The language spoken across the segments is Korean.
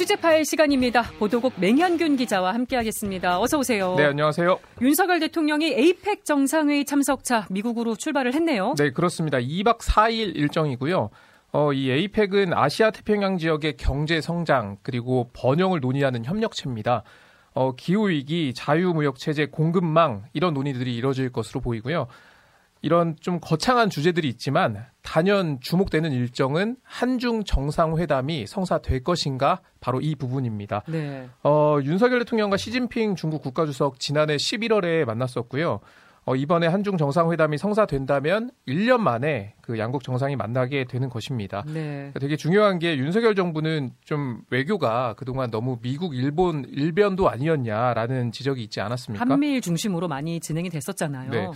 취재파일 시간입니다. 보도국 맹현균 기자와 함께하겠습니다. 어서 오세요. 네, 안녕하세요. 윤석열 대통령이 APEC 정상회의 참석차 미국으로 출발을 했네요. 네, 그렇습니다. 2박 4일 일정이고요. 이 APEC은 아시아 태평양 지역의 경제 성장 그리고 번영을 논의하는 협력체입니다. 기후위기, 자유무역체제, 공급망 이런 논의들이 이뤄질 것으로 보이고요. 이런 좀 거창한 주제들이 있지만 단연 주목되는 일정은 한중 정상회담이 성사될 것인가 바로 이 부분입니다. 네. 윤석열 대통령과 시진핑 중국 국가주석 지난해 11월에 만났었고요. 이번에 한중 정상회담이 성사된다면 1년 만에 그 양국 정상이 만나게 되는 것입니다. 네. 되게 중요한 게 윤석열 정부는 좀 외교가 그동안 너무 미국, 일본, 일변도 아니었냐라는 지적이 있지 않았습니까? 한미일 중심으로 많이 진행이 됐었잖아요. 네.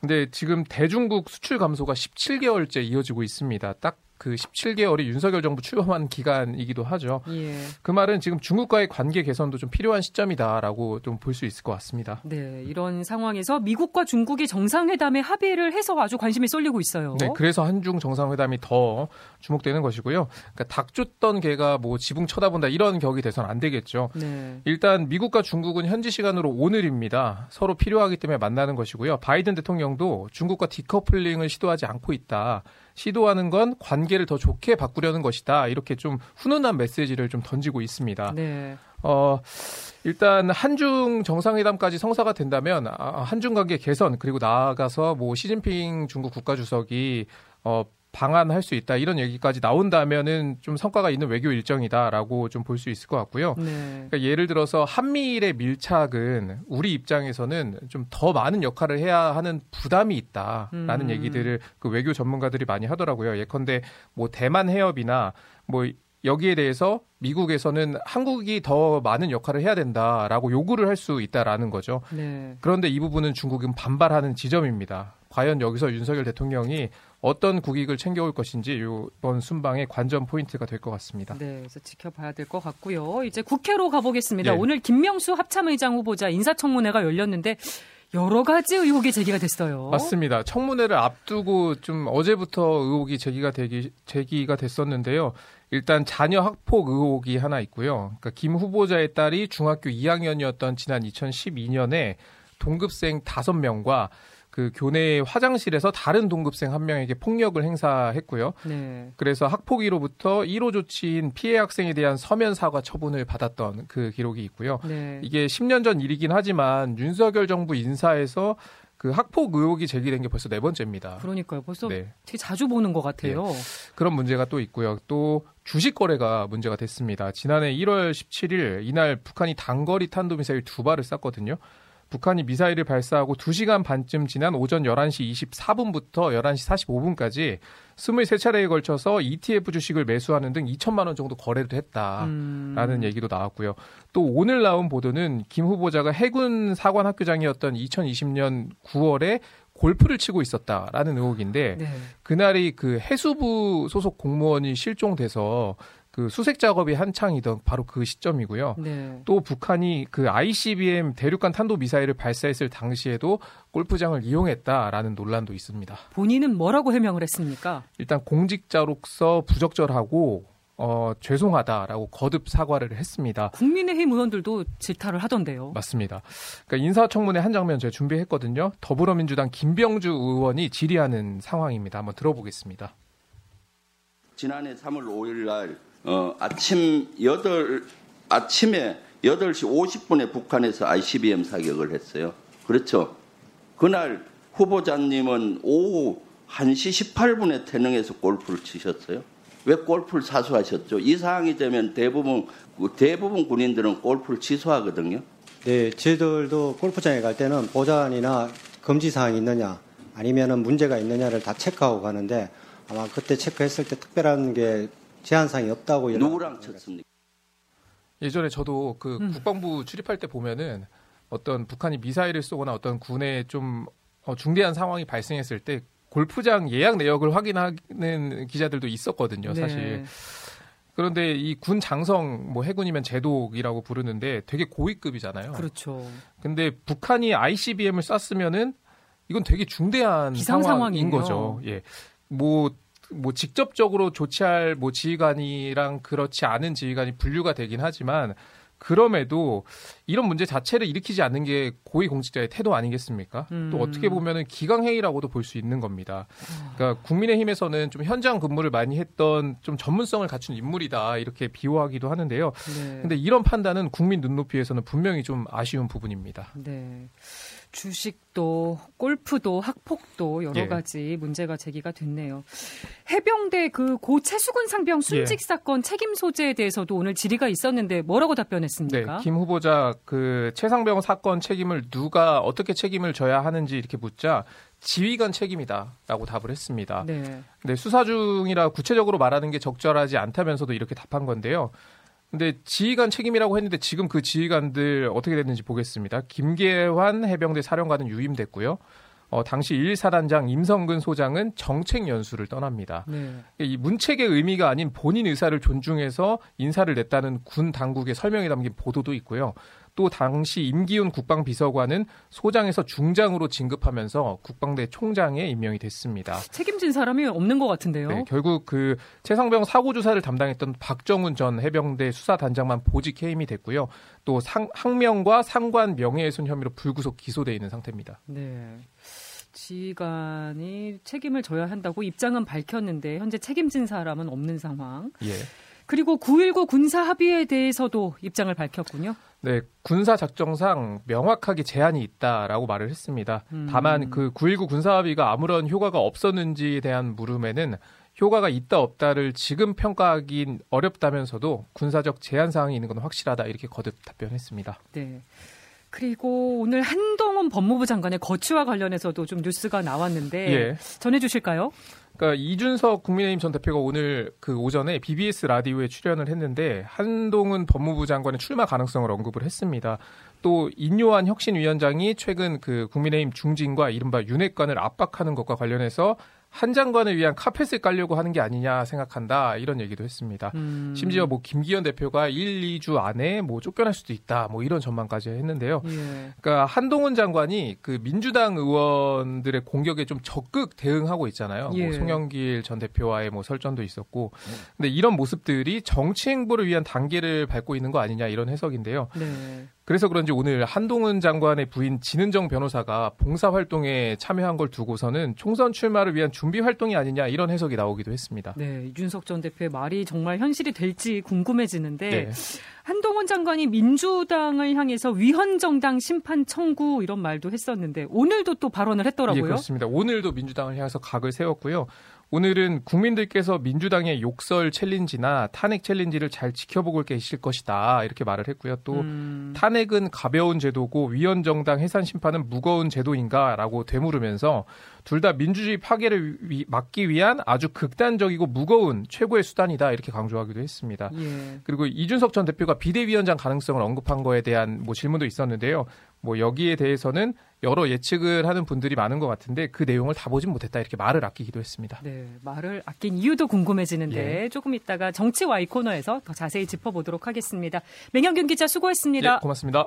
근데 지금 대중국 수출 감소가 17개월째 이어지고 있습니다. 딱 그 17개월이 윤석열 정부 출범한 기간이기도 하죠. 예. 그 말은 지금 중국과의 관계 개선도 좀 필요한 시점이다라고 좀 볼 수 있을 것 같습니다. 네, 이런 상황에서 미국과 중국이 정상회담에 합의를 해서 아주 관심이 쏠리고 있어요. 네, 그래서 한중 정상회담이 더 주목되는 것이고요. 그러니까 닭 쫓던 개가 뭐 지붕 쳐다본다 이런 격이 돼서는 안 되겠죠. 네. 일단 미국과 중국은 현지 시간으로 오늘입니다. 서로 필요하기 때문에 만나는 것이고요. 바이든 대통령도 중국과 디커플링을 시도하지 않고 있다. 시도하는 건 관계를 더 좋게 바꾸려는 것이다. 이렇게 좀 훈훈한 메시지를 좀 던지고 있습니다. 네. 일단 한중 정상회담까지 성사가 된다면 한중 관계 개선 그리고 나아가서 뭐 시진핑 중국 국가주석이 방한할 수 있다 이런 얘기까지 나온다면은 좀 성과가 있는 외교 일정이다라고 좀 볼 수 있을 것 같고요. 네. 그러니까 예를 들어서 한미일의 밀착은 우리 입장에서는 좀 더 많은 역할을 해야 하는 부담이 있다라는 얘기들을 그 외교 전문가들이 많이 하더라고요. 예컨대 뭐 대만 해협이나 뭐 여기에 대해서 미국에서는 한국이 더 많은 역할을 해야 된다라고 요구를 할 수 있다라는 거죠. 네. 그런데 이 부분은 중국은 반발하는 지점입니다. 과연 여기서 윤석열 대통령이 어떤 국익을 챙겨올 것인지 이번 순방의 관전 포인트가 될 것 같습니다. 네, 그래서 지켜봐야 될 것 같고요. 이제 국회로 가보겠습니다. 네. 오늘 김명수 합참의장 후보자 인사청문회가 열렸는데 여러 가지 의혹이 제기가 됐어요. 맞습니다. 청문회를 앞두고 좀 어제부터 의혹이 제기가 됐었는데요. 일단 자녀 학폭 의혹이 하나 있고요. 그러니까 김 후보자의 딸이 중학교 2학년이었던 지난 2012년에 동급생 5명과 그 교내 화장실에서 다른 동급생 1명에게 폭력을 행사했고요. 네. 그래서 학폭위로부터 1호 조치인 피해 학생에 대한 서면 사과 처분을 받았던 그 기록이 있고요. 네. 이게 10년 전 일이긴 하지만 윤석열 정부 인사에서 그 학폭 의혹이 제기된 게 벌써 4번째입니다. 그러니까요. 벌써 네. 되게 자주 보는 것 같아요. 네. 그런 문제가 또 있고요. 또 주식 거래가 문제가 됐습니다. 지난해 1월 17일 이날 북한이 단거리 탄도미사일 2발을 쐈거든요. 북한이 미사일을 발사하고 2시간 반쯤 지난 오전 11시 24분부터 11시 45분까지 23차례에 걸쳐서 ETF 주식을 매수하는 등 2천만 원 정도 거래를 했다라는 얘기도 나왔고요. 또 오늘 나온 보도는 김 후보자가 해군 사관 학교장이었던 2020년 9월에 골프를 치고 있었다라는 의혹인데 네. 그날이 그 해수부 소속 공무원이 실종돼서 그 수색 작업이 한창이던 바로 그 시점이고요. 네. 또 북한이 그 ICBM 대륙간 탄도 미사일을 발사했을 당시에도 골프장을 이용했다라는 논란도 있습니다. 본인은 뭐라고 해명을 했습니까? 일단 공직자로서 부적절하고 죄송하다라고 거듭 사과를 했습니다. 국민의힘 의원들도 질타를 하던데요. 맞습니다. 그러니까 인사청문회 한 장면 제가 준비했거든요. 더불어민주당 김병주 의원이 질의하는 상황입니다. 한번 들어보겠습니다. 지난해 3월 5일 날 아침에 8시 50분에 북한에서 ICBM 사격을 했어요. 그렇죠. 그날 후보자님은 오후 1시 18분에 태릉에서 골프를 치셨어요. 왜 골프를 사수하셨죠? 이 상황이 되면 대부분 군인들은 골프를 취소하거든요. 네, 저희들도 골프장에 갈 때는 보잔이나 금지 사항이 있느냐 아니면은 문제가 있느냐를 다 체크하고 가는데 아마 그때 체크했을 때 특별한 게 제한상이 없다고. 누구랑 쳤습니까? 예전에 저도 그 국방부 출입할 때 보면은 어떤 북한이 미사일을 쏘거나 어떤 군에 좀 중대한 상황이 발생했을 때 골프장 예약 내역을 확인하는 기자들도 있었거든요, 사실. 네. 그런데 이 군 장성, 뭐 해군이면 제독이라고 부르는데 되게 고위급이잖아요. 그렇죠. 근데 북한이 ICBM을 쐈으면은 이건 되게 중대한 비상 상황인 거죠. 예. 뭐 뭐 직접적으로 조치할 뭐 지휘관이랑 그렇지 않은 지휘관이 분류가 되긴 하지만 그럼에도 이런 문제 자체를 일으키지 않는 게 고위공직자의 태도 아니겠습니까? 또 어떻게 보면은 기강행위라고도 볼 수 있는 겁니다. 그러니까 국민의힘에서는 좀 현장 근무를 많이 했던 좀 전문성을 갖춘 인물이다 이렇게 비호하기도 하는데요. 그런데 네. 이런 판단은 국민 눈높이에서는 분명히 좀 아쉬운 부분입니다. 네. 주식도 골프도 학폭도 여러 가지 문제가 제기가 됐네요. 해병대 그 고 채수근 상병 순직 사건 책임 소재에 대해서도 오늘 질의가 있었는데 뭐라고 답변했습니까? 네, 김 후보자 그 채 상병 사건 책임을 누가 어떻게 책임을 져야 하는지 이렇게 묻자 지휘관 책임이다라고 답을 했습니다. 네. 근데 수사 중이라 구체적으로 말하는 게 적절하지 않다면서도 이렇게 답한 건데요. 근데 지휘관 책임이라고 했는데 지금 그 지휘관들 어떻게 됐는지 보겠습니다. 김계환 해병대 사령관은 유임됐고요. 당시 1사단장 임성근 소장은 정책 연수를 떠납니다. 네. 이 문책의 의미가 아닌 본인 의사를 존중해서 인사를 냈다는 군 당국의 설명이 담긴 보도도 있고요. 또 당시 임기훈 국방비서관은 소장에서 중장으로 진급하면서 국방대 총장에 임명이 됐습니다. 책임진 사람이 없는 것 같은데요. 네, 결국 그 채상병 사고조사를 담당했던 박정훈 전 해병대 수사단장만 보직 해임이 됐고요. 또 학명과 상관 명예훼손 혐의로 불구속 기소되어 있는 상태입니다. 네. 지휘관이 책임을 져야 한다고 입장은 밝혔는데 현재 책임진 사람은 없는 상황. 예. 그리고 9.19 군사 합의에 대해서도 입장을 밝혔군요. 네, 군사 작정상 명확하게 제한이 있다라고 말을 했습니다. 다만 그 9.19 군사 합의가 아무런 효과가 없었는지에 대한 물음에는 효과가 있다 없다를 지금 평가하긴 어렵다면서도 군사적 제한 사항이 있는 건 확실하다 이렇게 거듭 답변했습니다. 네. 그리고 오늘 한동훈 법무부 장관의 거취와 관련해서도 좀 뉴스가 나왔는데 전해주실까요? 그러니까 이준석 국민의힘 전 대표가 오늘 그 오전에 BBS 라디오에 출연을 했는데 한동훈 법무부 장관의 출마 가능성을 언급을 했습니다. 또 인요한 혁신위원장이 최근 그 국민의힘 중진과 이른바 윤핵관을 압박하는 것과 관련해서 한 장관을 위한 카펫을 깔려고 하는 게 아니냐 생각한다 이런 얘기도 했습니다. 심지어 뭐 김기현 대표가 1, 2주 안에 뭐 쫓겨날 수도 있다 뭐 이런 전망까지 했는데요. 그러니까 한동훈 장관이 그 민주당 의원들의 공격에 좀 적극 대응하고 있잖아요. 뭐 송영길 전 대표와의 뭐 설전도 있었고, 근데 이런 모습들이 정치 행보를 위한 단계를 밟고 있는 거 아니냐 이런 해석인데요. 네. 그래서 그런지 오늘 한동훈 장관의 부인 진은정 변호사가 봉사활동에 참여한 걸 두고서는 총선 출마를 위한 준비 활동이 아니냐 이런 해석이 나오기도 했습니다. 네, 이준석 전 대표의 말이 정말 현실이 될지 궁금해지는데 한동훈 장관이 민주당을 향해서 위헌정당 심판 청구 이런 말도 했었는데 오늘도 또 발언을 했더라고요. 예, 그렇습니다. 오늘도 민주당을 향해서 각을 세웠고요. 오늘은 국민들께서 민주당의 욕설 챌린지나 탄핵 챌린지를 잘 지켜보고 계실 것이다 이렇게 말을 했고요. 또 탄핵은 가벼운 제도고 위헌정당 해산 심판은 무거운 제도인가라고 되물으면서 둘 다 민주주의 파괴를 막기 위한 아주 극단적이고 무거운 최고의 수단이다 이렇게 강조하기도 했습니다. 예. 그리고 이준석 전 대표가 비대위원장 가능성을 언급한 거에 대한 뭐 질문도 있었는데요. 뭐 여기에 대해서는 여러 예측을 하는 분들이 많은 것 같은데 그 내용을 다 보진 못했다 이렇게 말을 아끼기도 했습니다. 네, 말을 아낀 이유도 궁금해지는데 조금 이따가 정치와이 코너에서 더 자세히 짚어보도록 하겠습니다. 맹현균 기자 수고했습니다. 네, 고맙습니다.